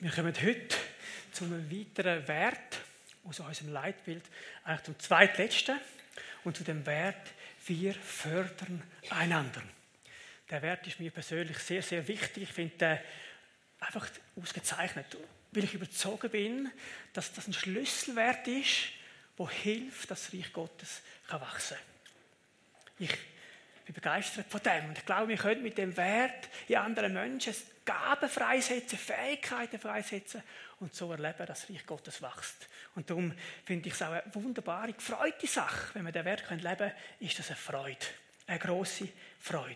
Wir kommen heute zu einem weiteren Wert aus unserem Leitbild, eigentlich zum zweitletzten, und zu dem Wert, wir fördern einander. Der Wert ist mir persönlich sehr, sehr wichtig. Ich finde den einfach ausgezeichnet, weil ich überzeugt bin, dass das ein Schlüsselwert ist, der hilft, dass das Reich Gottes wachsen kann. Ich bin begeistert von dem. Und ich glaube, wir können mit dem Wert in anderen Menschen Gaben freisetzen, Fähigkeiten freisetzen und so erleben, dass das Reich Gottes wächst. Und darum finde ich es auch eine wunderbare, gefreute Sache. Wenn wir den Wert leben können, ist das eine Freude. Eine grosse Freude.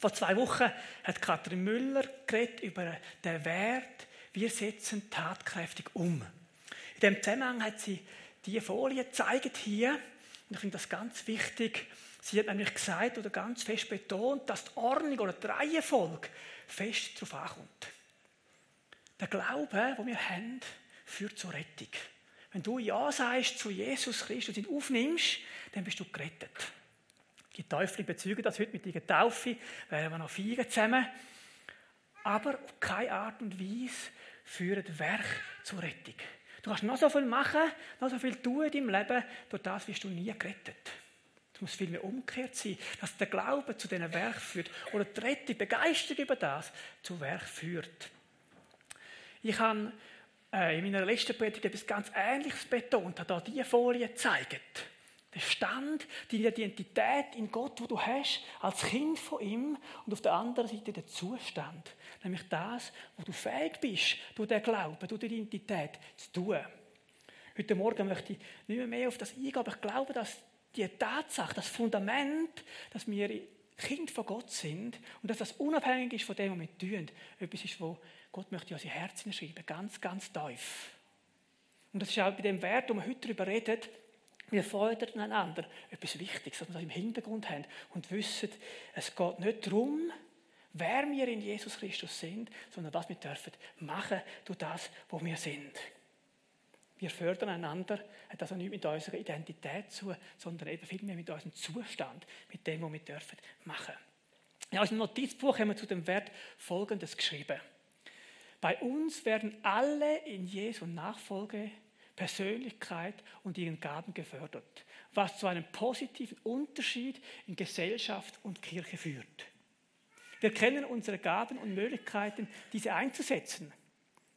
Vor 2 Wochen hat Katrin Müller geredet über den Wert, wir setzen tatkräftig um. In diesem Zusammenhang hat sie diese Folie gezeigt hier. Und ich finde das ganz wichtig. Sie hat nämlich gesagt oder ganz fest betont, dass die Ordnung oder die Reihenfolge fest darauf ankommt. Der Glaube, den wir haben, führt zur Rettung. Wenn du Ja sagst zu Jesus Christus und ihn aufnimmst, dann bist du gerettet. Die Teufel bezeugen das heute mit ihrer Taufe, werden wir noch feiern zusammen. Aber auf keine Art und Weise führen die Werke zur Rettung. Du kannst noch so viel machen, noch so viel tun in deinem Leben, durch das wirst du nie gerettet. Es muss vielmehr umgekehrt sein, dass der Glaube zu diesen Werken führt oder die Rettung, Begeisterung über das zu Werken führt. Ich habe in meiner letzten Predigt etwas ganz Ähnliches betont, habe hier diese Folie gezeigt. Der Stand, die Identität in Gott, die du hast, als Kind von ihm und auf der anderen Seite der Zustand, nämlich das, wo du fähig bist, durch den Glauben, durch die Identität zu tun. Heute Morgen möchte ich nicht mehr auf das eingehen, aber ich glaube, dass die Tatsache, das Fundament, dass wir Kind von Gott sind und dass das unabhängig ist von dem, was wir tun, etwas ist, wo Gott möchte in unser Herz hineinschreiben, ganz, ganz tief. Und das ist auch bei dem Wert, wo wir heute darüber reden, wir fördern einander, etwas Wichtiges, dass wir das im Hintergrund haben und wissen, es geht nicht darum, wer wir in Jesus Christus sind, sondern was wir dürfen machen durch das, wo wir sind. Wir fördern einander, hat also nicht mit unserer Identität zu tun, sondern eben vielmehr mit unserem Zustand, mit dem, was wir dürfen machen. In unserem Notizbuch haben wir zu dem Wert Folgendes geschrieben. Bei uns werden alle in Jesu Nachfolge, Persönlichkeit und ihren Gaben gefördert, was zu einem positiven Unterschied in Gesellschaft und Kirche führt. Wir kennen unsere Gaben und Möglichkeiten, diese einzusetzen.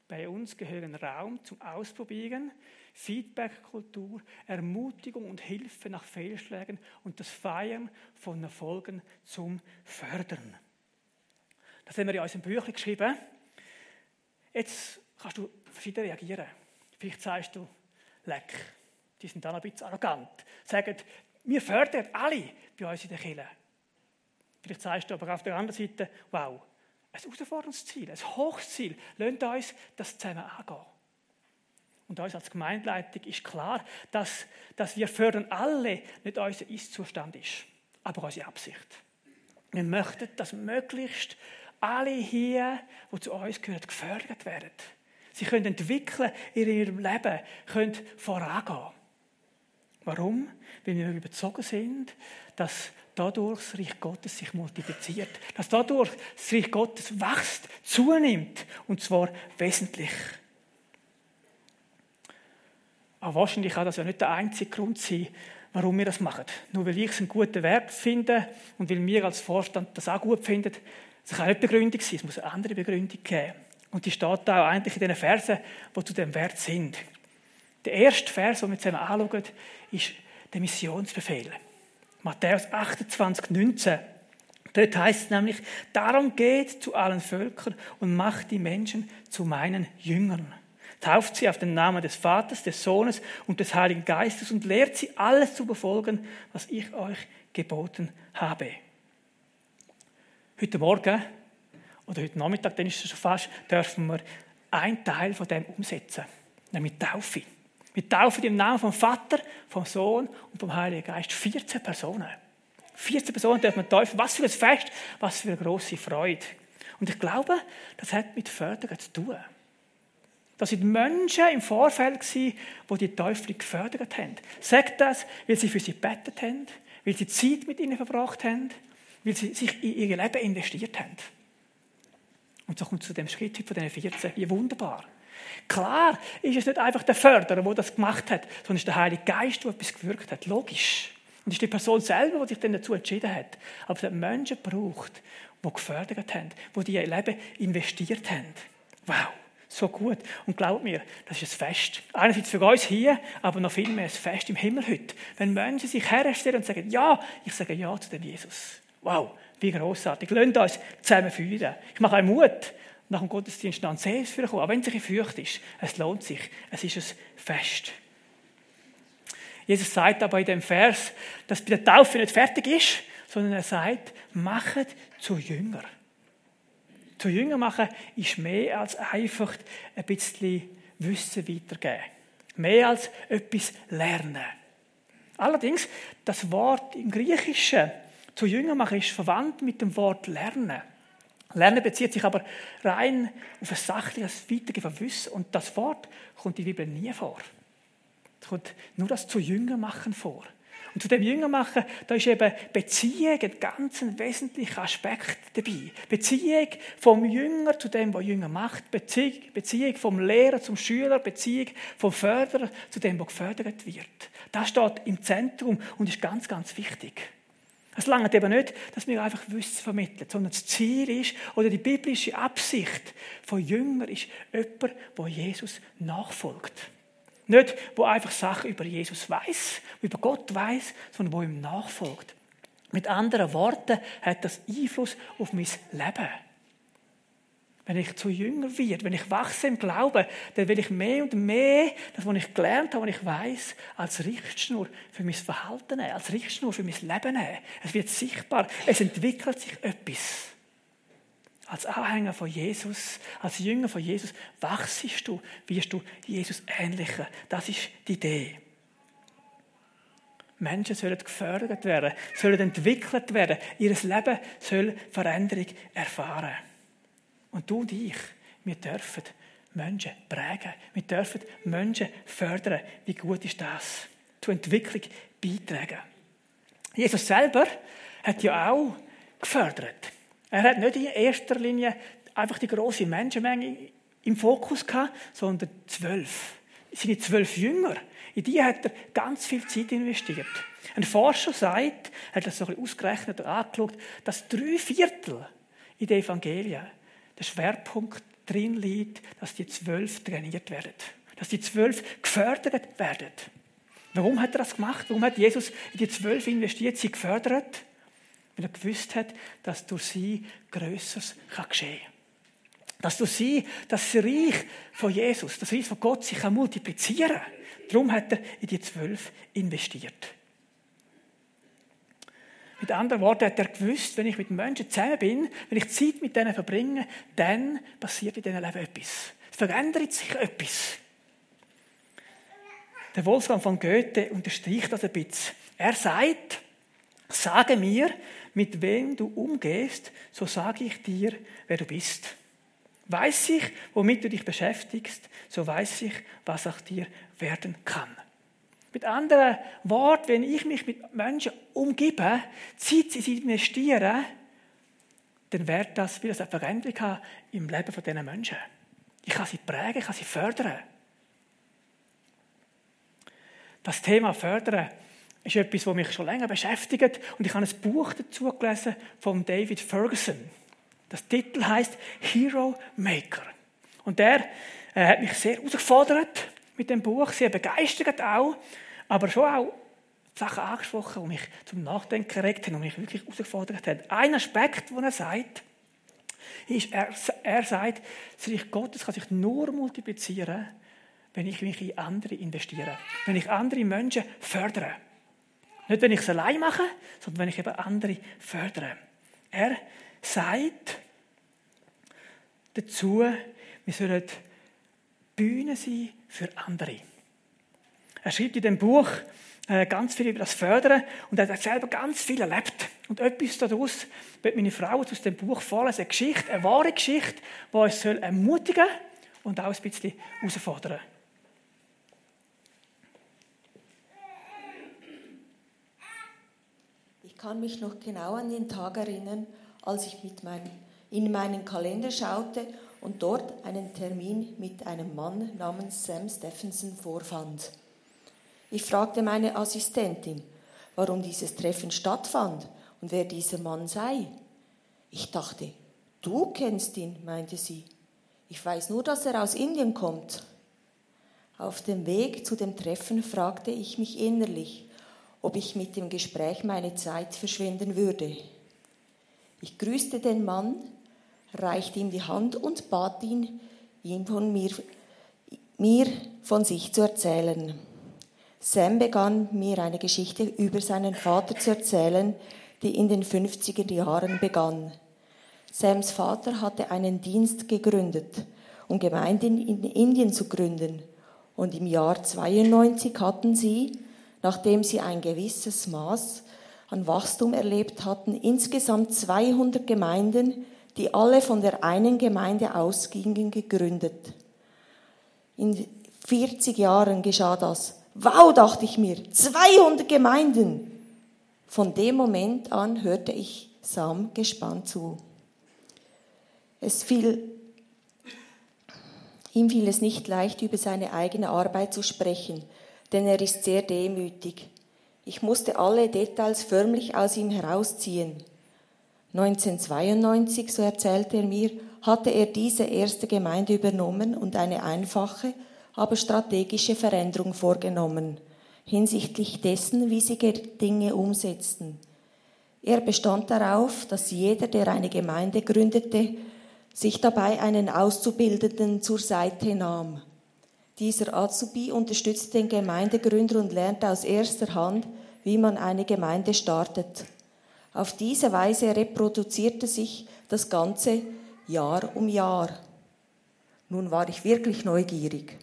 Bei uns gehören Raum zum Ausprobieren, Feedback-Kultur, Ermutigung und Hilfe nach Fehlschlägen und das Feiern von Erfolgen zum Fördern. Das haben wir in unserem Büchlein geschrieben. Jetzt kannst du verschieden reagieren. Vielleicht sagst du, leck, die sind dann ein bisschen arrogant. Sagen, wir fördern alle bei uns in der Kirche. Vielleicht sagst du aber auf der anderen Seite, wow, ein herausforderndes Ziel, ein Hochziel. Lasst uns das zusammen angehen. Und uns als Gemeindeleitung ist klar, dass wir fördern alle nicht unser Ist-Zustand ist, aber unsere Absicht. Wir möchten, dass möglichst alle hier, die zu uns gehören, gefördert werden. Sie können entwickeln in ihrem Leben, können vorangehen. Warum? Weil wir überzeugt sind, dass dadurch das Reich Gottes sich multipliziert. Dass dadurch das Reich Gottes wächst, zunimmt. Und zwar wesentlich. Aber wahrscheinlich kann das ja nicht der einzige Grund sein, warum wir das machen. Nur weil ich es einen guten Wert finde und weil wir als Vorstand das auch gut finden, das kann nicht die Begründung sein. Es muss eine andere Begründung geben. Und die steht da auch eigentlich in den Versen, die zu dem Wert sind. Der erste Vers, den wir zusammen anschauen, ist der Missionsbefehl. Matthäus 28, 19. Dort heißt es nämlich, darum geht zu allen Völkern und macht die Menschen zu meinen Jüngern. Tauft sie auf den Namen des Vaters, des Sohnes und des Heiligen Geistes und lehrt sie alles zu befolgen, was ich euch geboten habe. Heute Morgen oder heute Nachmittag, dann ist es schon fast, dürfen wir einen Teil von dem umsetzen. Nämlich Taufe. Wir taufen im Namen vom Vater, vom Sohn und vom Heiligen Geist 14 Personen. 14 Personen dürfen wir taufen. Was für ein Fest, was für eine grosse Freude. Und ich glaube, das hat mit Förderung zu tun. Das waren Menschen im Vorfeld, die die Taufe gefördert haben. Sagt das, weil sie für sie gebetet haben, weil sie Zeit mit ihnen verbracht haben, weil sie sich in ihr Leben investiert haben. Und so kommt es zu dem Schritt von den 14. Ja, wunderbar. Klar ist es nicht einfach der Förderer, der das gemacht hat, sondern es ist der Heilige Geist, der etwas gewirkt hat. Logisch. Und es ist die Person selber, die sich dann dazu entschieden hat. Aber es hat Menschen gebraucht, die gefördert haben, die ihr Leben investiert haben. Wow, so gut. Und glaubt mir, das ist ein Fest. Einerseits für uns hier, aber noch viel mehr ein Fest im Himmel heute. Wenn Menschen sich herstellen und sagen, ja, ich sage ja zu dem Jesus. Wow, wie grossartig. Lasst uns zusammen feiern. Ich mache euch Mut. Nach dem Gottesdienst an See ist auch wenn es sich Furcht ist, es lohnt sich. Es ist ein Fest. Jesus sagt aber in dem Vers, dass bei der Taufe nicht fertig ist, sondern er sagt, machet zu Jünger. Zu Jünger machen ist mehr als einfach ein bisschen Wissen weitergeben. Mehr als etwas lernen. Allerdings, das Wort im Griechischen zu Jünger machen ist verwandt mit dem Wort lernen. Lernen bezieht sich aber rein auf ein sachliches Weitergeben von Wissen. Und das Wort kommt in der Bibel nie vor. Es kommt nur das zu Jünger machen vor. Und zu dem Jünger machen, da ist eben Beziehung ein ganz wesentlicher Aspekt dabei. Beziehung vom Jünger zu dem, was Jünger macht. Beziehung vom Lehrer zum Schüler. Beziehung vom Förderer zu dem, was gefördert wird. Das steht im Zentrum und ist ganz, ganz wichtig. Es langt eben nicht, dass wir einfach Wissen vermitteln, sondern das Ziel ist, oder die biblische Absicht von Jünger ist jemand, der Jesus nachfolgt. Nicht, der einfach Sachen über Jesus weiss, über Gott weiss, sondern der ihm nachfolgt. Mit anderen Worten hat das Einfluss auf mein Leben. Wenn ich zu Jünger werde, wenn ich wachse im Glauben, dann will ich mehr und mehr das, was ich gelernt habe, was ich weiss, als Richtschnur für mein Verhalten nehmen, als Richtschnur für mein Leben nehmen. Es wird sichtbar, es entwickelt sich etwas. Als Anhänger von Jesus, als Jünger von Jesus, wachsest du, wirst du Jesus ähnlicher. Das ist die Idee. Menschen sollen gefördert werden, sollen entwickelt werden. Ihr Leben soll Veränderung erfahren. Und du und ich, wir dürfen Menschen prägen. Wir dürfen Menschen fördern. Wie gut ist das? Zur Entwicklung beitragen. Jesus selber hat ja auch gefördert. Er hat nicht in erster Linie einfach die grosse Menschenmenge im Fokus gehabt, sondern 12. Seine 12 Jünger. In die hat er ganz viel Zeit investiert. Ein Forscher sagt, hat das so ein bisschen ausgerechnet und angeschaut, dass 3/4 in den Evangelien der Schwerpunkt drin liegt, dass die 12 trainiert werden. Dass die 12 gefördert werden. Warum hat er das gemacht? Warum hat Jesus in die 12 investiert, sie gefördert? Weil er gewusst hat, dass durch sie Größeres geschehen kann. Dass durch sie das Reich von Jesus, das Reich von Gott sich multiplizieren kann. Darum hat er in die 12 investiert. Mit anderen Worten hat er gewusst, wenn ich mit Menschen zusammen bin, wenn ich Zeit mit denen verbringe, dann passiert in denen Leben etwas. Es verändert sich etwas. Der Wolfgang von Goethe unterstreicht das ein bisschen. Er sagt, sage mir, mit wem du umgehst, so sage ich dir, wer du bist. Weiss ich, womit du dich beschäftigst, so weiss ich, was aus dir werden kann. Mit anderen Worten, wenn ich mich mit Menschen umgebe, Zeit investiere, dann wird das wieder eine Veränderung im Leben von diesen Menschen. Ich kann sie prägen, ich kann sie fördern. Das Thema Fördern ist etwas, das mich schon länger beschäftigt. Und ich habe ein Buch dazu gelesen von David Ferguson. Das Titel heisst «Hero Maker». Und der hat mich sehr herausgefordert mit dem Buch, sehr begeistert auch, aber schon auch Sachen angesprochen, die mich zum Nachdenken regt haben und mich wirklich herausgefordert haben. Ein Aspekt, den er sagt, ist, er sagt, das Reich Gottes kann sich nur multiplizieren, wenn ich mich in andere investiere, wenn ich andere Menschen fördere. Nicht, wenn ich es allein mache, sondern wenn ich eben andere fördere. Er sagt dazu, wir sollen Bühne sein für andere. Er schreibt in dem Buch ganz viel über das Fördern und er hat selber ganz viel erlebt. Und etwas daraus wird meine Frau aus dem Buch vorlesen. Eine Geschichte, eine wahre Geschichte, die uns ermutigen soll und auch ein bisschen herausfordern. Ich kann mich noch genau an den Tag erinnern, als ich mit meinem in meinen Kalender schaute und dort einen Termin mit einem Mann namens Sam Stephenson vorfand. Ich fragte meine Assistentin, warum dieses Treffen stattfand und wer dieser Mann sei. Ich dachte, du kennst ihn, meinte sie. Ich weiß nur, dass er aus Indien kommt. Auf dem Weg zu dem Treffen fragte ich mich innerlich, ob ich mit dem Gespräch meine Zeit verschwenden würde. Ich grüßte den Mann, reichte ihm die Hand und bat ihn, ihm von mir von sich zu erzählen. Sam begann mir eine Geschichte über seinen Vater zu erzählen, die in den 50er Jahren begann. Sams Vater hatte einen Dienst gegründet, um Gemeinden in Indien zu gründen. Und im Jahr 92 hatten sie, nachdem sie ein gewisses Maß an Wachstum erlebt hatten, insgesamt 200 Gemeinden, die alle von der einen Gemeinde ausgingen, gegründet. In 40 Jahren geschah das. Wow, dachte ich mir, 200 Gemeinden! Von dem Moment an hörte ich Sam gespannt zu. Ihm fiel es nicht leicht, über seine eigene Arbeit zu sprechen, denn er ist sehr demütig. Ich musste alle Details förmlich aus ihm herausziehen. 1992, so erzählte er mir, hatte er diese erste Gemeinde übernommen und eine einfache, aber strategische Veränderung vorgenommen, hinsichtlich dessen, wie sie Dinge umsetzten. Er bestand darauf, dass jeder, der eine Gemeinde gründete, sich dabei einen Auszubildenden zur Seite nahm. Dieser Azubi unterstützte den Gemeindegründer und lernte aus erster Hand, wie man eine Gemeinde startet. Auf diese Weise reproduzierte sich das Ganze Jahr um Jahr. Nun war ich wirklich neugierig.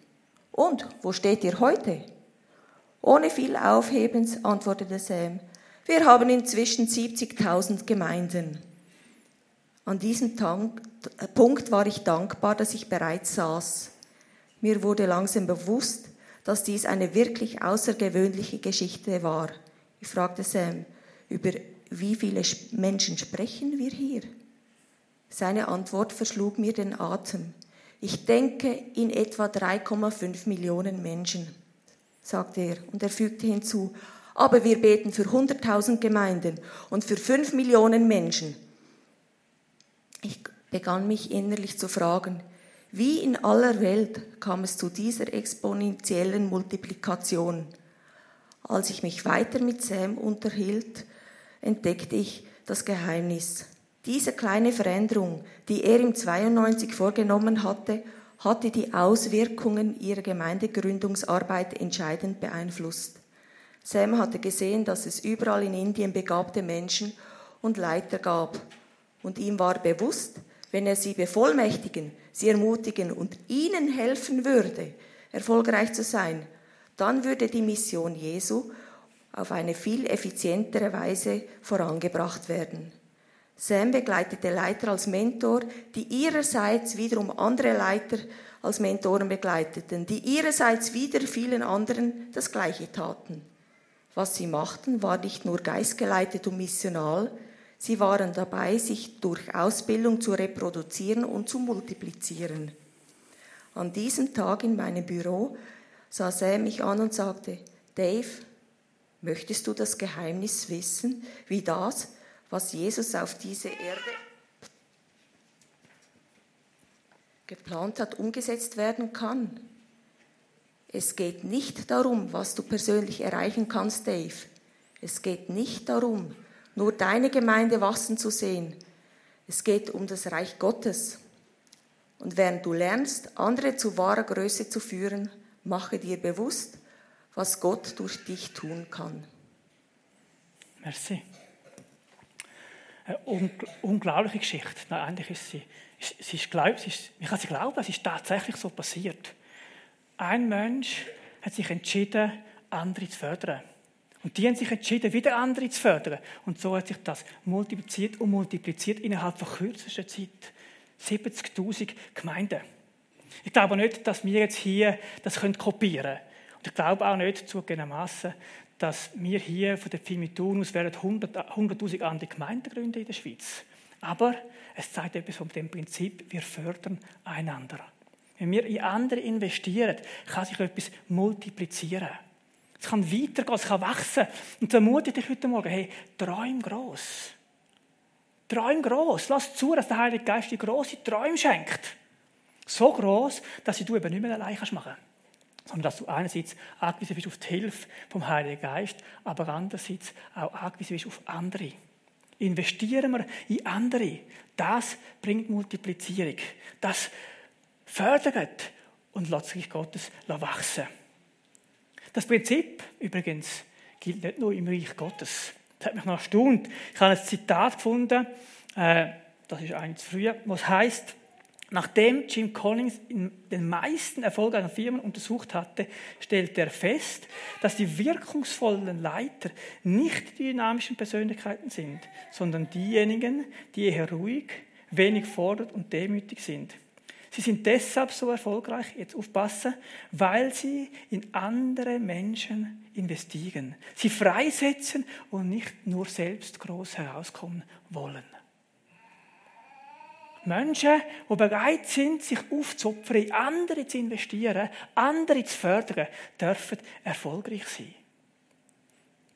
Und, wo steht ihr heute? Ohne viel Aufhebens antwortete Sam, wir haben inzwischen 70.000 Gemeinden. An diesem Punkt war ich dankbar, dass ich bereits saß. Mir wurde langsam bewusst, dass dies eine wirklich außergewöhnliche Geschichte war. Ich fragte Sam, über wie viele Menschen sprechen wir hier? Seine Antwort verschlug mir den Atem. Ich denke in etwa 3,5 Millionen Menschen, sagte er. Und er fügte hinzu, aber wir beten für 100.000 Gemeinden und für 5 Millionen Menschen. Ich begann mich innerlich zu fragen, wie in aller Welt kam es zu dieser exponentiellen Multiplikation? Als ich mich weiter mit Sam unterhielt, entdeckte ich das Geheimnis. Diese kleine Veränderung, die er im 92 vorgenommen hatte, hatte die Auswirkungen ihrer Gemeindegründungsarbeit entscheidend beeinflusst. Sam hatte gesehen, dass es überall in Indien begabte Menschen und Leiter gab. Und ihm war bewusst, wenn er sie bevollmächtigen, sie ermutigen und ihnen helfen würde, erfolgreich zu sein, dann würde die Mission Jesu auf eine viel effizientere Weise vorangebracht werden. Sam begleitete Leiter als Mentor, die ihrerseits wiederum andere Leiter als Mentoren begleiteten, die ihrerseits wieder vielen anderen das Gleiche taten. Was sie machten, war nicht nur geistgeleitet und missional, sie waren dabei, sich durch Ausbildung zu reproduzieren und zu multiplizieren. An diesem Tag in meinem Büro sah Sam mich an und sagte, Dave, möchtest du das Geheimnis wissen, wie das, was Jesus auf diese Erde geplant hat, umgesetzt werden kann? Es geht nicht darum, was du persönlich erreichen kannst, Dave. Es geht nicht darum, nur deine Gemeinde wachsen zu sehen. Es geht um das Reich Gottes. Und während du lernst, andere zu wahrer Größe zu führen, mache dir bewusst, was Gott durch dich tun kann. Merci. Eine unglaubliche Geschichte. Nein, eigentlich ist ich kann sie glauben, es ist tatsächlich so passiert. Ein Mensch hat sich entschieden, andere zu fördern. Und die haben sich entschieden, wieder andere zu fördern. Und so hat sich das multipliziert und multipliziert innerhalb von kürzester Zeit. 70.000 Gemeinden. Ich glaube nicht, dass wir jetzt hier das kopieren können. Und ich glaube auch nicht zugegebenermassen, dass wir hier von der Firma Turnus 100.000 andere Gemeinden gründen in der Schweiz. Aber es zeigt etwas von dem Prinzip, wir fördern einander. Wenn wir in andere investieren, kann sich etwas multiplizieren. Es kann weitergehen, es kann wachsen. Und so ermutige dich heute Morgen, hey, träum gross. Träum gross. Lass zu, dass der Heilige Geist dir grosse Träume schenkt. So gross, dass du eben nicht mehr allein machen kannst. Sondern dass du einerseits angewiesen bist auf die Hilfe vom Heiligen Geist, aber andererseits auch angewiesen bist auf andere. Investieren wir in andere. Das bringt Multiplizierung. Das fördert und lässt sich Gottes wachsen. Das Prinzip übrigens gilt nicht nur im Reich Gottes. Das hat mich noch erstaunt. Ich habe ein Zitat gefunden, das ist eins früher, was heißt: Nachdem Jim Collins in den meisten erfolgreichen Firmen untersucht hatte, stellte er fest, dass die wirkungsvollen Leiter nicht die dynamischen Persönlichkeiten sind, sondern diejenigen, die eher ruhig, wenig fordernd und demütig sind. Sie sind deshalb so erfolgreich, jetzt aufpassen, weil sie in andere Menschen investieren, sie freisetzen und nicht nur selbst groß herauskommen wollen. Menschen, die bereit sind, sich aufzuopfern, in andere zu investieren, andere zu fördern, dürfen erfolgreich sein.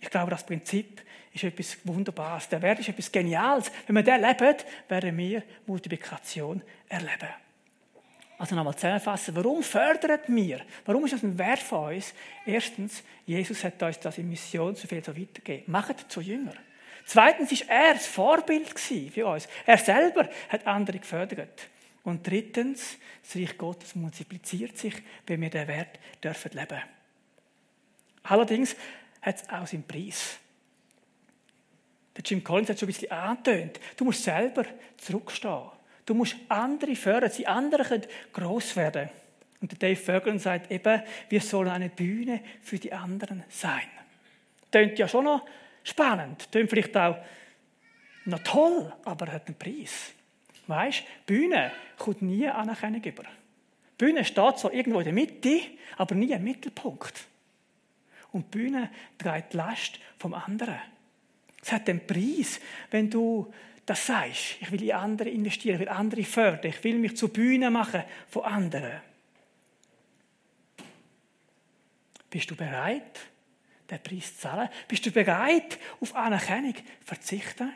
Ich glaube, das Prinzip ist etwas Wunderbares. Der Wert ist etwas Geniales. Wenn wir den leben, werden wir Multiplikation erleben. Also nochmal zusammenfassen, warum fördern wir? Warum ist das ein Wert von uns? Erstens, Jesus hat uns das in Mission so viel so weitergegeben. Macht zu Jünger. Zweitens war er das Vorbild für uns. Er selber hat andere gefördert. Und drittens, das Reich Gottes multipliziert sich, wenn wir den Wert dürfen leben. Allerdings hat es auch seinen Preis. Der Jim Collins hat schon ein bisschen angetönt. Du musst selber zurückstehen. Du musst andere fördern, die anderen können gross werden. Und der Dave Vogel sagt eben, wir sollen eine Bühne für die anderen sein. Tönt ja schon noch spannend, tönt vielleicht auch noch toll, aber hat einen Preis. Weisst du, Bühne kommt nie Anerkennung über. Bühne steht zwar irgendwo in der Mitte, aber nie im Mittelpunkt. Und Bühne trägt die Last vom anderen. Es hat den Preis, wenn du das sagst, ich will in andere investieren, ich will andere fördern, ich will mich zur Bühne machen von anderen. Bist du bereit, den Preis zu zahlen? Bist du bereit, auf Anerkennung zu verzichten?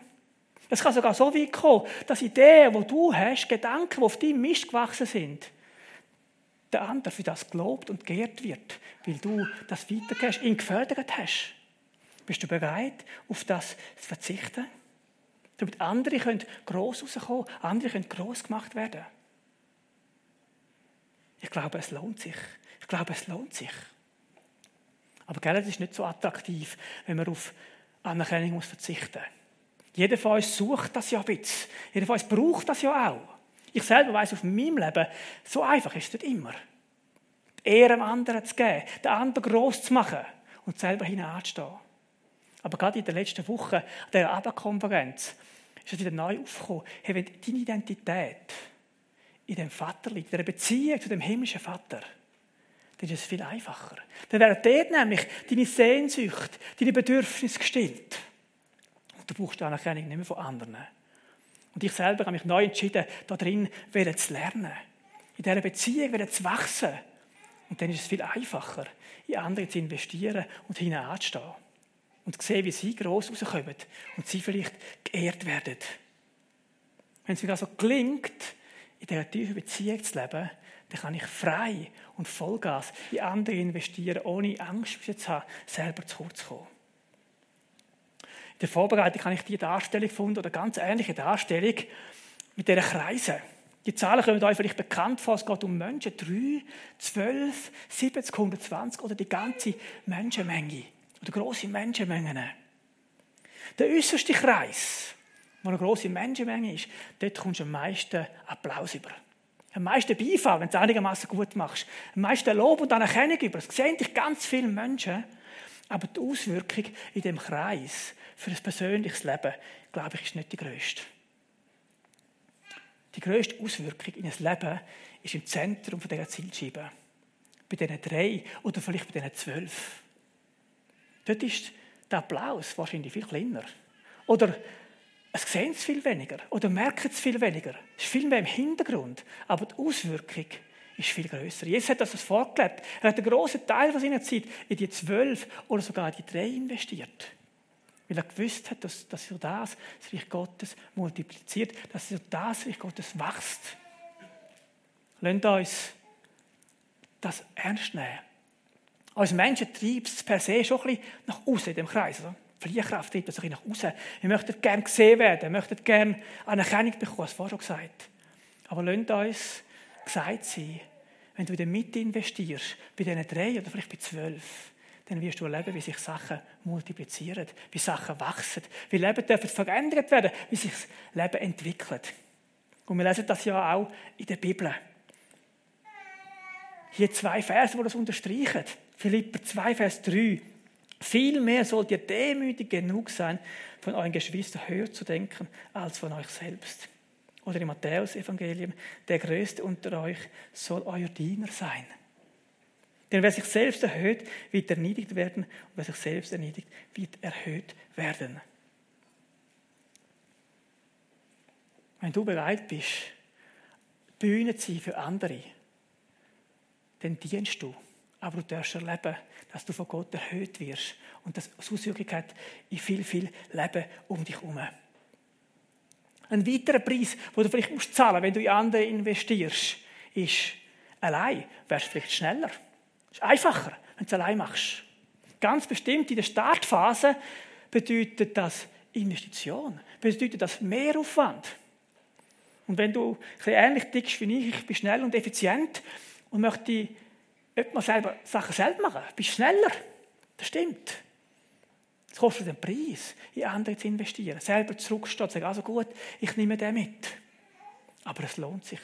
Das kann sogar so weit kommen, dass Ideen, die du hast, Gedanken, die auf deinem Mist gewachsen sind, der andere für das gelobt und geehrt wird, weil du das weitergehst, ihn gefördert hast. Bist du bereit, auf das zu verzichten? Damit andere können gross rauskommen, andere können gross gemacht werden. Ich glaube, es lohnt sich. Aber gell, es ist nicht so attraktiv, wenn man auf Anerkennung verzichten muss. Jeder von uns sucht das ja ein bisschen. Jeder von uns braucht das ja auch. Ich selber weiss, auf meinem Leben, so einfach ist es nicht immer. Die Ehre dem anderen zu geben, den anderen gross zu machen und selber hineinzustehen. Aber gerade in der letzten Woche, an dieser Abendkonferenz, ist es wieder neu aufgekommen. Hey, wenn deine Identität in dem Vater liegt, in der Beziehung zu dem himmlischen Vater, dann ist es viel einfacher. Dann werden dort nämlich deine Sehnsucht, deine Bedürfnisse gestillt. Und du brauchst Anerkennung nicht mehr von anderen. Und ich selber habe mich neu entschieden, da drin zu lernen, in dieser Beziehung zu wachsen. Und dann ist es viel einfacher, in andere zu investieren und hineinzustehen. Und sehen, wie sie gross rauskommen und sie vielleicht geehrt werden. Wenn es mir also gelingt, in dieser tiefen Beziehung zu leben, dann kann ich frei und Vollgas in andere investieren, ohne Angst zu haben, selber zu kurz zu kommen. In der Vorbereitung habe ich diese Darstellung gefunden, oder eine ganz ähnliche Darstellung, mit diesen Kreisen. Die Zahlen kommen euch vielleicht bekannt vor, es geht um Menschen, 3, 12, 70, 120 oder die ganze Menschenmenge. Oder grosse Menschenmengen. Der äußerste Kreis, wo eine grosse Menschenmenge ist, dort kommst du am meisten Applaus über. Am meisten Beifall, wenn du es einigermaßen gut machst. Am meisten Lob und Anerkennung über. Es sehen dich ganz viele Menschen. Aber die Auswirkung in diesem Kreis für ein persönliches Leben, glaube ich, ist nicht die grösste. Die grösste Auswirkung in ein Leben ist im Zentrum dieser Zielscheibe. Bei diesen 3 oder vielleicht bei diesen 12. Dort ist der Applaus wahrscheinlich viel kleiner. Oder Es sehen es viel weniger oder merken es viel weniger. Es ist viel mehr im Hintergrund, aber die Auswirkung ist viel grösser. Jesus hat das vorgelebt. Er hat einen grossen Teil von seiner Zeit in die 12 oder sogar in die 3 investiert. Weil er gewusst hat, dass durch das Reich Gottes multipliziert, dass durch das Reich Gottes wächst. Lasst uns das ernst nehmen. Als Menschen treibt es per se schon ein bisschen nach außen in diesem Kreis. Oder? Fliehkraft treibt es ein bisschen nach außen. Wir möchten gerne gesehen werden, wir möchten gerne Anerkennung bekommen, das war schon gesagt. Aber lasst uns gesagt sein, wenn du in der Mitte investierst, bei diesen 3 oder vielleicht bei 12, dann wirst du erleben, wie sich Sachen multiplizieren, wie Sachen wachsen, wie Leben dürfen verändert werden, wie sich das Leben entwickelt. Und wir lesen das ja auch in der Bibel. Hier 2 Verse, die das unterstreichen. Philipper 2, Vers 3. Vielmehr sollt ihr demütig genug sein, von euren Geschwistern höher zu denken, als von euch selbst. Oder im Matthäus-Evangelium, der Größte unter euch soll euer Diener sein. Denn wer sich selbst erhöht, wird erniedrigt werden. Und wer sich selbst erniedrigt, wird erhöht werden. Wenn du bereit bist, Bühne zu sein für andere, dann dienst du. Aber du darfst erleben, dass du von Gott erhöht wirst und dass es Auswirkungen hat in viel, viel Leben um dich herum. Ein weiterer Preis, den du vielleicht musst zahlen, wenn du in andere investierst, ist, allein wärst du vielleicht schneller. Es ist einfacher, wenn du es allein machst. Ganz bestimmt in der Startphase bedeutet das Investition, bedeutet das Mehraufwand. Und wenn du ähnlich tickst wie ich bin schnell und effizient und möchte man selber Sachen selbst machen. Du bist schneller. Das stimmt. Es kostet den Preis, in andere zu investieren. Selber zurückstehen, zu sagen, also gut, ich nehme den mit. Aber es lohnt sich.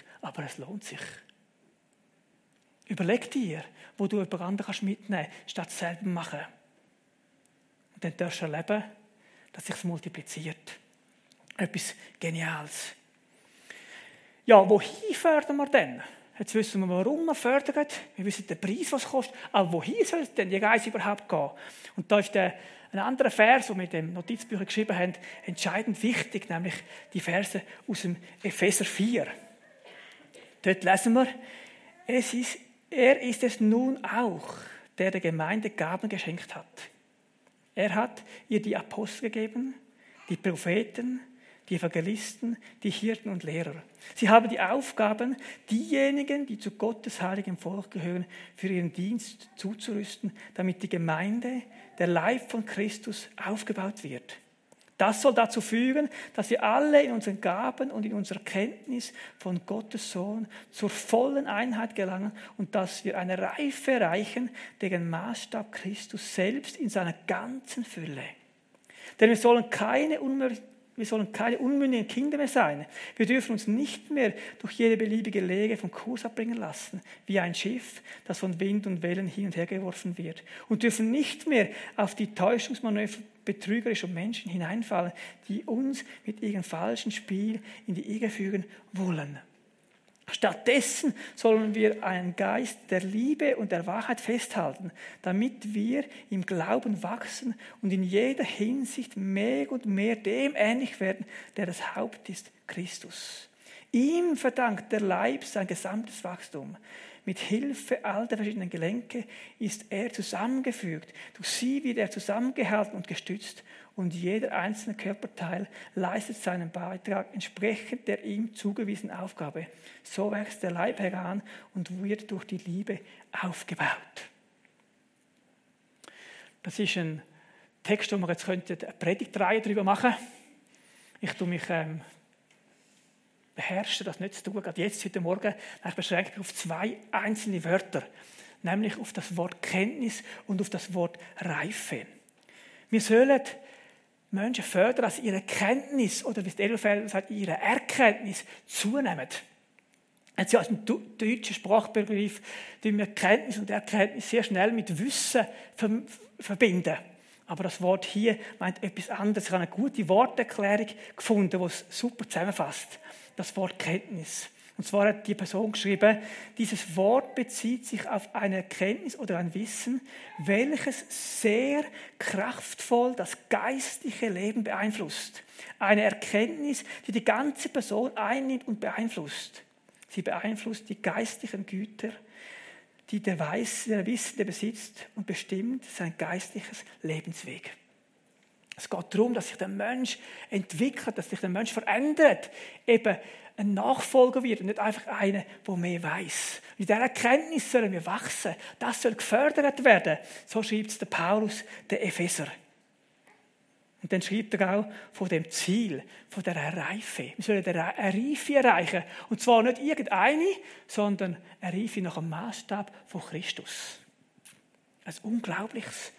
Überleg dir, wo du jemand anderen mitnehmen kannst, statt es selber zu machen. Und dann darfst du erleben, dass sich es multipliziert. Etwas Geniales. Ja, wohin fördern wir denn? Jetzt wissen wir, warum wir fördern. Wir wissen den Preis, was es kostet. Aber wohin soll es denn die Geist überhaupt gehen? Und da ist ein anderer Vers, den wir in dem Notizbüchlein geschrieben haben, entscheidend wichtig, nämlich die Verse aus dem Epheser 4. Dort lesen wir, er ist es nun auch, der der Gemeinde Gaben geschenkt hat. Er hat ihr die Apostel gegeben, die Propheten, die Evangelisten, die Hirten und Lehrer. Sie haben die Aufgaben, diejenigen, die zu Gottes heiligem Volk gehören, für ihren Dienst zuzurüsten, damit die Gemeinde, der Leib von Christus, aufgebaut wird. Das soll dazu führen, dass wir alle in unseren Gaben und in unserer Kenntnis von Gottes Sohn zur vollen Einheit gelangen und dass wir eine Reife erreichen, deren Maßstab Christus selbst in seiner ganzen Fülle. Denn wir sollen keine unmündigen Kinder mehr sein. Wir dürfen uns nicht mehr durch jede beliebige Lege vom Kurs abbringen lassen, wie ein Schiff, das von Wind und Wellen hin und her geworfen wird. Und dürfen nicht mehr auf die Täuschungsmanöver betrügerischer Menschen hineinfallen, die uns mit ihrem falschen Spiel in die Irre führen wollen. Stattdessen sollen wir einen Geist der Liebe und der Wahrheit festhalten, damit wir im Glauben wachsen und in jeder Hinsicht mehr und mehr dem ähnlich werden, der das Haupt ist, Christus. Ihm verdankt der Leib sein gesamtes Wachstum. Mit Hilfe all der verschiedenen Gelenke ist er zusammengefügt. Durch sie wird er zusammengehalten und gestützt. Und jeder einzelne Körperteil leistet seinen Beitrag entsprechend der ihm zugewiesenen Aufgabe. So wächst der Leib heran und wird durch die Liebe aufgebaut. Das ist ein Text, wo wir jetzt eine Predigtreihe darüber machen könnten. Ich tue mich beherrschen, das nicht zu tun, gerade jetzt, heute Morgen. Ich beschränke mich auf 2 einzelne Wörter, nämlich auf das Wort Kenntnis und auf das Wort Reife. Wir sollen Menschen fördern, dass ihre Kenntnis oder wie es Elfeld sagt, ihre Erkenntnis zunimmt. Also aus dem deutschen Sprachbegriff verbinden wir Kenntnis und Erkenntnis sehr schnell mit Wissen verbinden. Aber das Wort hier meint etwas anderes. Ich habe eine gute Worterklärung gefunden, die es super zusammenfasst. Das Wort Kenntnis. Und zwar hat die Person geschrieben, dieses Wort bezieht sich auf eine Erkenntnis oder ein Wissen, welches sehr kraftvoll das geistliche Leben beeinflusst. Eine Erkenntnis, die ganze Person einnimmt und beeinflusst. Sie beeinflusst die geistlichen Güter, die der Wissende besitzt und bestimmt sein geistliches Lebensweg. Es geht darum, dass sich der Mensch entwickelt, dass sich der Mensch verändert, eben ein Nachfolger wird und nicht einfach einer, der mehr weiss. Mit dieser Erkenntnis sollen wir wachsen. Das soll gefördert werden. So schreibt es der Paulus, der Epheser. Und dann schreibt er auch von dem Ziel, von der Reife. Wir sollen eine Reife erreichen. Und zwar nicht irgendeine, sondern eine Reife nach dem Maßstab von Christus. Ein unglaubliches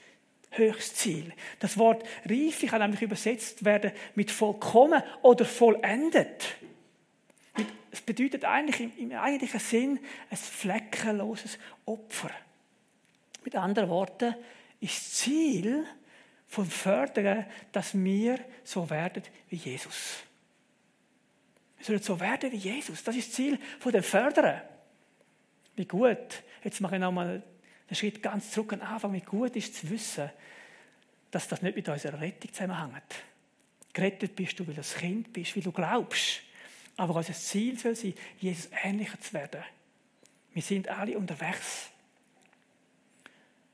höchstes Ziel. Das Wort Reife kann nämlich übersetzt werden mit vollkommen oder vollendet. Es bedeutet eigentlich im eigentlichen Sinn ein fleckenloses Opfer. Mit anderen Worten ist das Ziel vom Fördern, dass wir so werden wie Jesus. Wir sollen so werden wie Jesus. Das ist das Ziel von dem Fördern. Wie gut, jetzt mache ich nochmal den Schritt ganz zurück an den Anfang, wie gut ist zu wissen, dass das nicht mit unserer Rettung zusammenhängt. Gerettet bist du, weil du ein Kind bist, weil du glaubst. Aber unser Ziel soll sein, Jesus ähnlicher zu werden. Wir sind alle unterwegs.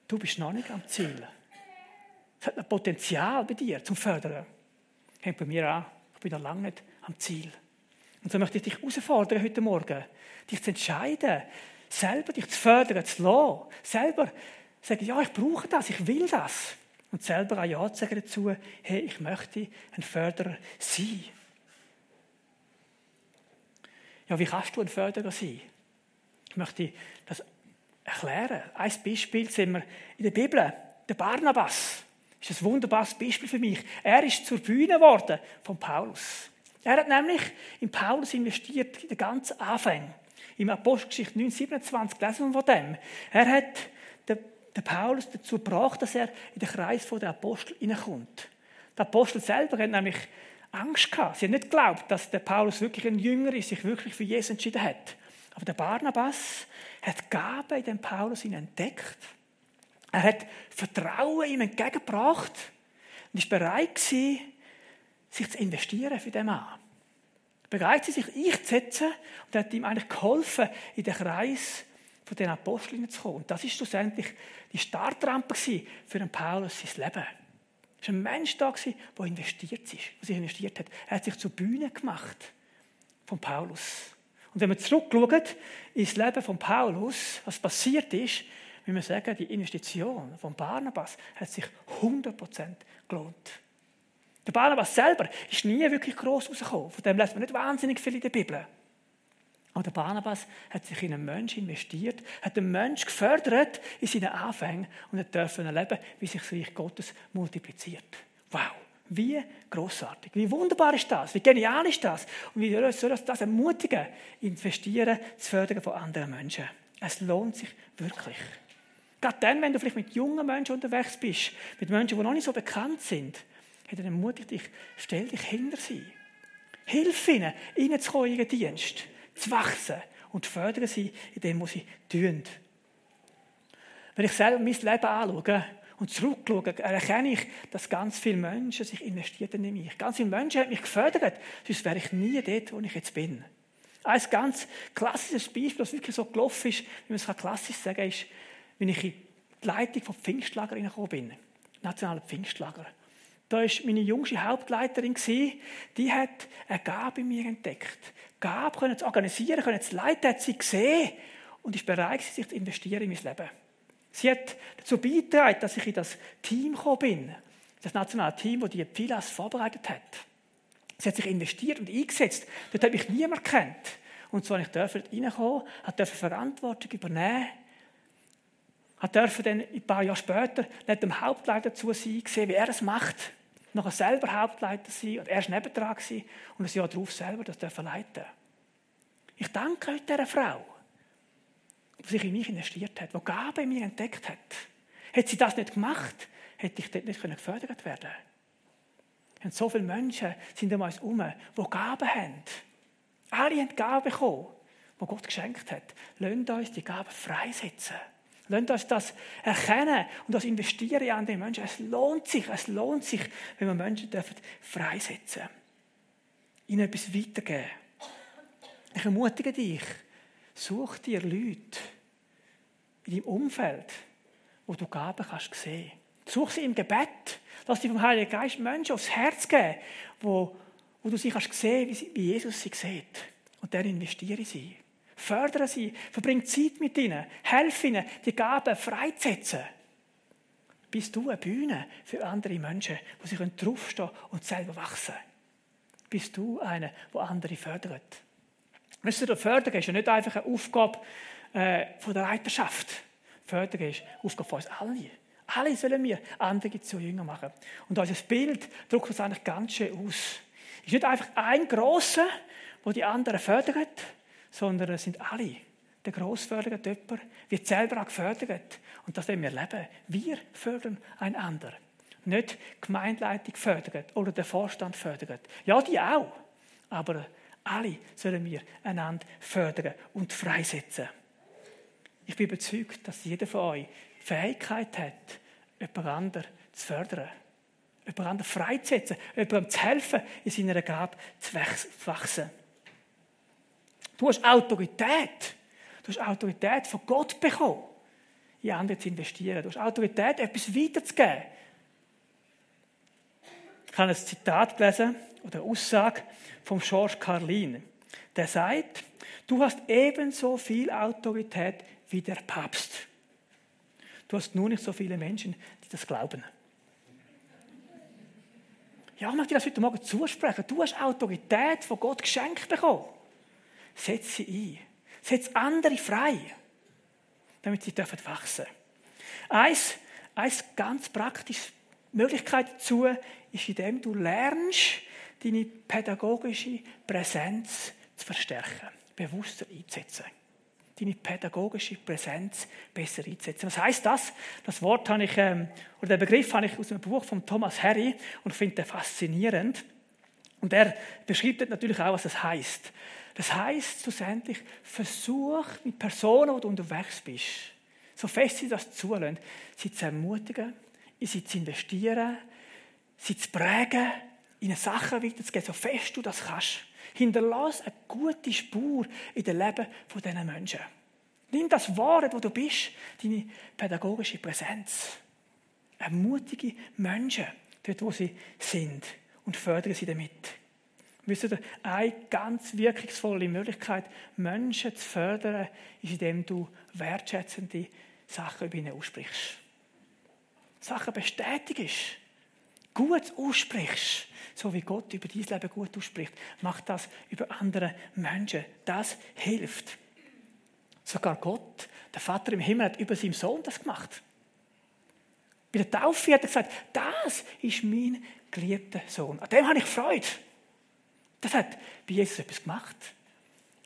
Du bist noch nicht am Ziel. Es hat noch Potenzial bei dir zum Fördern. Hängt bei mir an. Ich bin noch lange nicht am Ziel. Und so möchte ich dich herausfordern heute Morgen, dich zu entscheiden, selber dich zu fördern, zu lassen. Selber zu sagen, ja, ich brauche das, ich will das. Und selber auch Ja zu sagen dazu, hey, ich möchte ein Förderer sein. Ja, wie kannst du ein Förderer sein? Ich möchte das erklären. Ein Beispiel sehen wir in der Bibel. Der Barnabas ist ein wunderbares Beispiel für mich. Er ist zur Bühne geworden von Paulus. Er hat nämlich in Paulus investiert, in den ganzen Anfang. Im Apostelgeschichte 9,27 lesen wir von dem. Er hat den Paulus dazu gebracht, dass er in den Kreis der Apostel hineinkommt. Der Apostel selber hat nämlich Angst gehabt. Sie haben nicht geglaubt, dass der Paulus wirklich ein Jünger ist, sich wirklich für Jesus entschieden hat. Aber der Barnabas hat Gabe in dem Paulus entdeckt. Er hat Vertrauen ihm entgegengebracht und war bereit, sich zu investieren für den Mann. Bereit, sich einzusetzen und hat ihm eigentlich geholfen, in den Kreis von den Aposteln zu kommen. Und das war schlussendlich die Startrampe für den Paulus sein Leben. Es war ein Mensch da, der investiert hat. Er hat sich zur Bühne gemacht von Paulus. Und wenn wir zurückschauen ins Leben von Paulus, was passiert ist, müssen wir sagen, die Investition von Barnabas hat sich 100% gelohnt. Der Barnabas selber ist nie wirklich gross rausgekommen. Von dem lesen wir nicht wahnsinnig viel in der Bibel. Aber der Barnabas hat sich in einen Menschen investiert, hat den Menschen gefördert in seinen Anfängen und hat dürfen erleben, wie sich das Reich Gottes multipliziert. Wow, wie grossartig, wie wunderbar ist das, wie genial ist das und wie soll uns das ermutigen, investieren, zu fördern von anderen Menschen. Es lohnt sich wirklich. Gerade dann, wenn du vielleicht mit jungen Menschen unterwegs bist, mit Menschen, die noch nicht so bekannt sind, hat er ermutigt dich, stell dich hinter sie. Hilf ihnen, reinzukommen in ihren Dienst. Zu wachsen und fördern sie in dem, was sie tun. Wenn ich selber mein Leben anschaue und zurückschaue, erkenne ich, dass ganz viele Menschen sich investiert in mich. Ganz viele Menschen haben mich gefördert, sonst wäre ich nie dort, wo ich jetzt bin. Ein ganz klassisches Beispiel, das wirklich so gelaufen ist, wie man es klassisch sagen kann, ist, wenn ich in die Leitung von Pfingstlager reingekommen bin. Nationale Pfingstlager. Da war meine jüngste Hauptleiterin, die hat eine Gabe in mir entdeckt. Gabe können zu organisieren, können zu leiten, hat sie gesehen und ist bereit, sich zu investieren in mein Leben. Sie hat dazu beigetragen, dass ich in das Team gekommen bin, das nationale Team, das die Pilas vorbereitet hat. Sie hat sich investiert und eingesetzt. Dort hat mich niemand gekannt. Und so durfte ich reinkommen, durfte Verantwortung übernehmen, durfte dann ein paar Jahre später nicht dem Hauptleiter zu sein, sehen, wie er es macht. Nachher selber Hauptleiter sein und erst nebendran sein und ein Jahr darauf selber das leiten. Ich danke heute dieser Frau, die sich in mich investiert hat, die Gabe in mir entdeckt hat. Hätte sie das nicht gemacht, hätte ich dort nicht gefördert werden können. Und so viele Menschen sind um uns herum, die Gaben haben. Alle haben Gaben bekommen. die Gott geschenkt hat. Lasst uns die Gaben freisetzen. Lasst uns das erkennen und das investieren an den Menschen. Es lohnt sich, wenn wir Menschen freisetzen dürfen. Ihnen etwas weitergeben. Ich ermutige dich, such dir Leute in deinem Umfeld, wo du Gaben kannst sehen. Such sie im Gebet. Lass dich vom Heiligen Geist Menschen aufs Herz geben, wo du sie kannst sehen, wie Jesus sie sieht. Und dann investiere sie. Fördere sie. Verbring Zeit mit ihnen. Helfe ihnen, die Gaben freizusetzen. Bist du eine Bühne für andere Menschen, wo sie draufstehen und selber wachsen können. Bist du einer, der andere fördert. Weißt du, Fördern ist ja nicht einfach eine Aufgabe von der Leiterschaft. Fördern ist eine Aufgabe von uns allen. Alle sollen wir andere zu Jünger machen. Und unser Bild drückt das eigentlich ganz schön aus. Es ist nicht einfach ein Grosser, der die anderen fördert, sondern es sind alle. Der Grosse fördert jemanden, wird selber auch gefördert. Und das wollen wir leben. Wir fördern einander. Nicht die Gemeindeleitung fördert oder der Vorstand fördert. Ja, die auch. Aber alle sollen wir einander fördern und freisetzen. Ich bin überzeugt, dass jeder von euch die Fähigkeit hat, jemand anderen zu fördern, jemand anderen freizusetzen, jemandem zu helfen, in seiner Gabe zu wachsen. Du hast Autorität von Gott bekommen, in andere zu investieren. Du hast Autorität, etwas weiterzugeben. Ich habe ein Zitat gelesen oder eine Aussage von Georges Carlin. Der sagt, du hast ebenso viel Autorität wie der Papst. Du hast nur nicht so viele Menschen, die das glauben. Ja, ich möchte dir das heute Morgen zusprechen. Du hast Autorität von Gott geschenkt bekommen. Setz sie ein. Setz andere frei, damit sie dürfen wachsen. Eine ganz praktische Möglichkeit dazu ist, indem du lernst, deine pädagogische Präsenz zu verstärken, bewusster einzusetzen. Deine pädagogische Präsenz besser einzusetzen. Was heisst das? Das Wort habe ich, oder den Begriff habe ich aus einem Buch von Thomas Harry und finde den faszinierend. Und er beschreibt natürlich auch, was das heisst. Das heisst schlussendlich, versuch mit Personen, wo du unterwegs bist, so fest sie das zulassen, sie zu ermutigen, in sie zu investieren, sie zu prägen, ihnen Sachen weiterzugeben, so fest du das kannst. Hinterlass eine gute Spur in dem Leben dieser Menschen. Nimm das Wahre, wo du bist, deine pädagogische Präsenz. Ermutige Menschen, dort wo sie sind, und fördere sie damit. Wisst ihr, eine ganz wirkungsvolle Möglichkeit, Menschen zu fördern, ist, indem du wertschätzende Sachen über ihnen aussprichst. Sachen bestätigst. Gut aussprichst, so wie Gott über dein Leben gut ausspricht, mach das über andere Menschen. Das hilft. Sogar Gott, der Vater im Himmel, hat über seinen Sohn das gemacht. Bei der Taufe hat er gesagt, das ist mein geliebter Sohn. An dem habe ich Freude. Das hat bei Jesus etwas gemacht.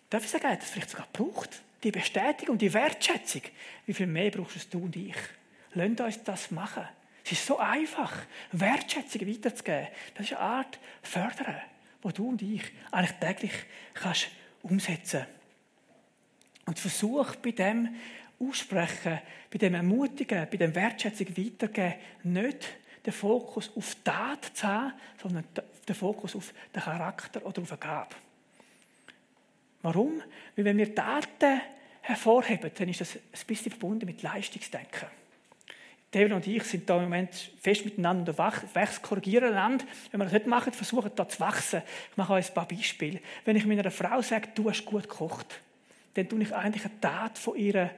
Darf ich sagen, er hat das vielleicht sogar gebraucht? Die Bestätigung, die Wertschätzung. Wie viel mehr brauchst du und ich? Lasst uns das machen. Es ist so einfach, Wertschätzung weiterzugeben. Das ist eine Art Fördern, die du und ich eigentlich täglich kannst umsetzen. Und versuch bei dem Aussprechen, bei dem Ermutigen, bei dem Wertschätzung weitergeben, nicht den Fokus auf Tat zu haben, sondern den Fokus auf den Charakter oder auf eine Gabe. Warum? Weil wenn wir Taten hervorheben, dann ist das ein bisschen verbunden mit Leistungsdenken. David und ich sind da im Moment fest miteinander unterwegs, korrigieren einander. Wenn wir das nicht machen, versuchen da zu wachsen. Ich mache euch ein paar Beispiele. Wenn ich meiner Frau sage, du hast gut gekocht, dann tue ich eigentlich eine Tat von ihr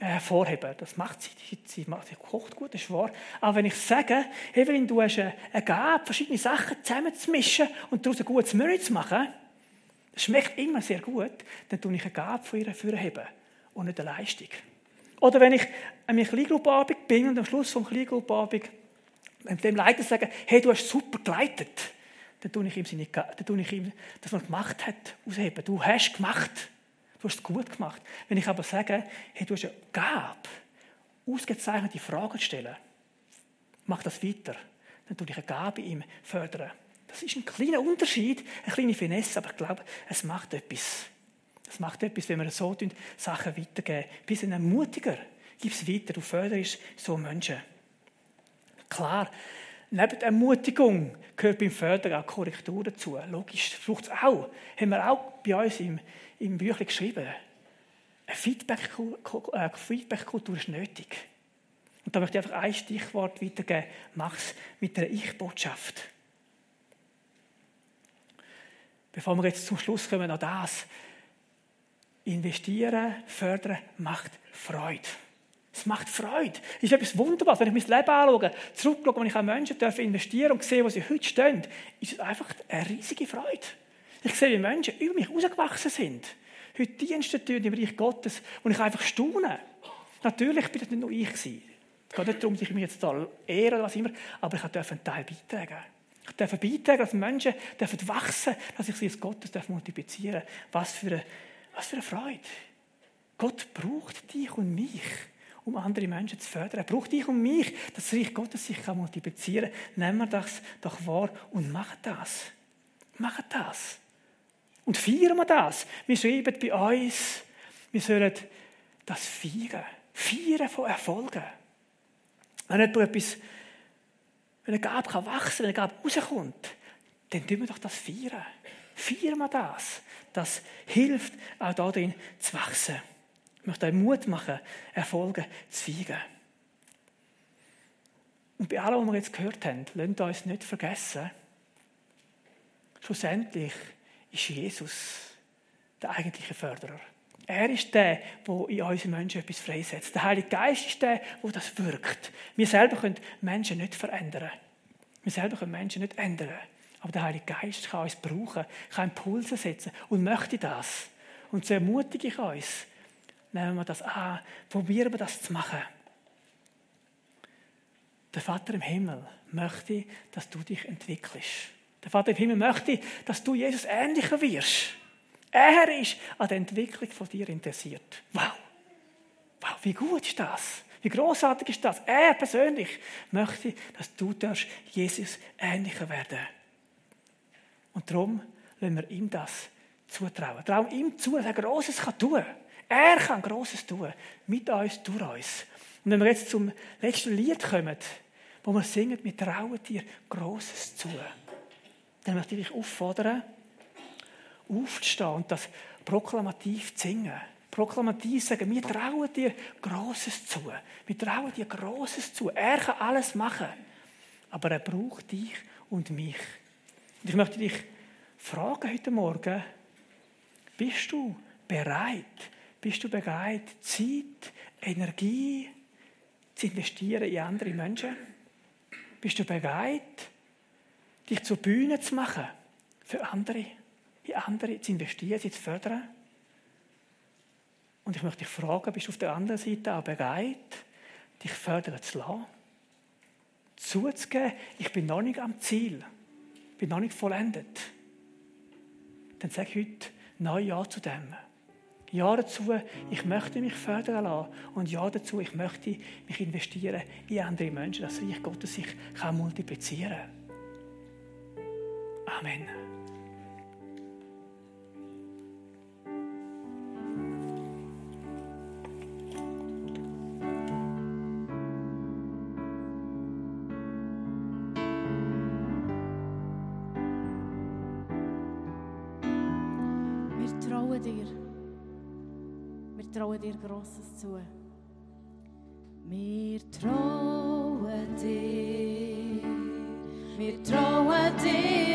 hervorheben. Das macht sie. Sie kocht gut, das ist wahr. Aber wenn ich sage, Evelyn, du hast eine Gabe, verschiedene Sachen zusammenzumischen und daraus ein gutes Müll zu machen, das schmeckt immer sehr gut, dann tue ich eine Gabe von ihr hervorheben und nicht eine Leistung. Oder wenn ich an einem Kleingruppenabend bin und am Schluss vom Kleingruppenabend dem Leiter sage, hey, du hast super geleitet, dann tue ich ihm, das, was er gemacht hat, ausheben. Du hast gemacht. Du hast es gut gemacht. Wenn ich aber sage, hey, du hast eine Gabe, ausgezeichnete Fragen zu stellen, mach das weiter, dann tue ich eine Gabe ihm fördern. Das ist ein kleiner Unterschied, eine kleine Finesse, aber ich glaube, es macht etwas. Es macht etwas, wenn wir so tun, Sachen weitergeben. Bis ein Ermutiger, gib es weiter, du förderst so Menschen. Klar, neben der Ermutigung gehört beim Fördern auch Korrektur dazu. Logisch, das braucht es auch. Haben wir auch bei uns im Büchlein geschrieben. Eine Feedback-Kultur ist nötig. Und da möchte ich einfach ein Stichwort weitergeben. Mach's mit einer Ich-Botschaft. Bevor wir jetzt zum Schluss kommen, noch das. Investieren, fördern, macht Freude. Es macht Freude. Es ist etwas Wunderbares. Wenn ich mein Leben anschaue, zurückschaue, wenn ich an Menschen investieren darf und sehe, wo sie heute stehen, ist es einfach eine riesige Freude. Ich sehe, wie Menschen über mich herausgewachsen sind. Heute Dienste tun im Reich Gottes und ich einfach staune. Natürlich bin das nicht nur ich. Es geht nicht darum, dass ich mich jetzt da ehre oder was immer, aber ich darf einen Teil beitragen. Ich darf beitragen, dass Menschen wachsen, dass ich sie als Gottes multiplizieren darf. Was für eine Freude. Gott braucht dich und mich, um andere Menschen zu fördern. Er braucht dich und mich, dass das Reich Gottes sich multiplizieren kann. Nehmen wir das doch wahr und machen das. Machen das. Und feiern wir das. Wir schreiben bei uns, wir sollen das feiern. Feiern von Erfolgen. Wenn etwas, wenn eine Gabe wachsen kann, wenn eine Gabe rauskommt, dann tun wir doch das feiern. Feiern wir das. Das hilft auch darin zu wachsen. Ich möchte euch Mut machen, Erfolge zu feiern. Und bei allem, was wir jetzt gehört haben, lasst uns nicht vergessen, schlussendlich ist Jesus der eigentliche Förderer. Er ist der, der in unseren Menschen etwas freisetzt. Der Heilige Geist ist der, der das wirkt. Wir selber können Menschen nicht verändern. Wir selber können Menschen nicht ändern. Aber der Heilige Geist kann uns brauchen, kann Impulse setzen und möchte das. Und so ermutige ich uns, nehmen wir das an, probieren wir das zu machen. Der Vater im Himmel möchte, dass du dich entwickelst. Der Vater im Himmel möchte, dass du Jesus ähnlicher wirst. Er ist an der Entwicklung von dir interessiert. Wow! Wow, wie gut ist das? Wie grossartig ist das? Er persönlich möchte, dass du Jesus ähnlicher werden darfst. Und darum lassen wir ihm das zutrauen. Trauen ihm zu, dass er Grosses tun kann. Er kann Grosses tun. Mit uns, durch uns. Und wenn wir jetzt zum letzten Lied kommen, wo wir singen, wir trauen dir Grosses zu. Dann möchte ich dich auffordern, aufzustehen und das proklamativ zu singen. Proklamativ sagen, wir trauen dir Grosses zu. Wir trauen dir Grosses zu. Er kann alles machen. Aber er braucht dich und mich. Und ich möchte dich fragen heute Morgen, bist du bereit, Zeit, Energie zu investieren in andere Menschen? Bist du bereit, dich zur Bühne zu machen, für andere, in andere zu investieren, sie zu fördern? Und ich möchte dich fragen, bist du auf der anderen Seite auch bereit, dich fördern zu lassen? Zuzugeben, ich bin noch nicht am Ziel, bin noch nicht vollendet. Dann sag heute neu Ja zu dem. Ja dazu, ich möchte mich fördern lassen. Und Ja dazu, ich möchte mich investieren in andere Menschen, dass das Reich Gottes sich multiplizieren kann. Amen. Wir trauen dir Grosses zu. Wir trauen dir.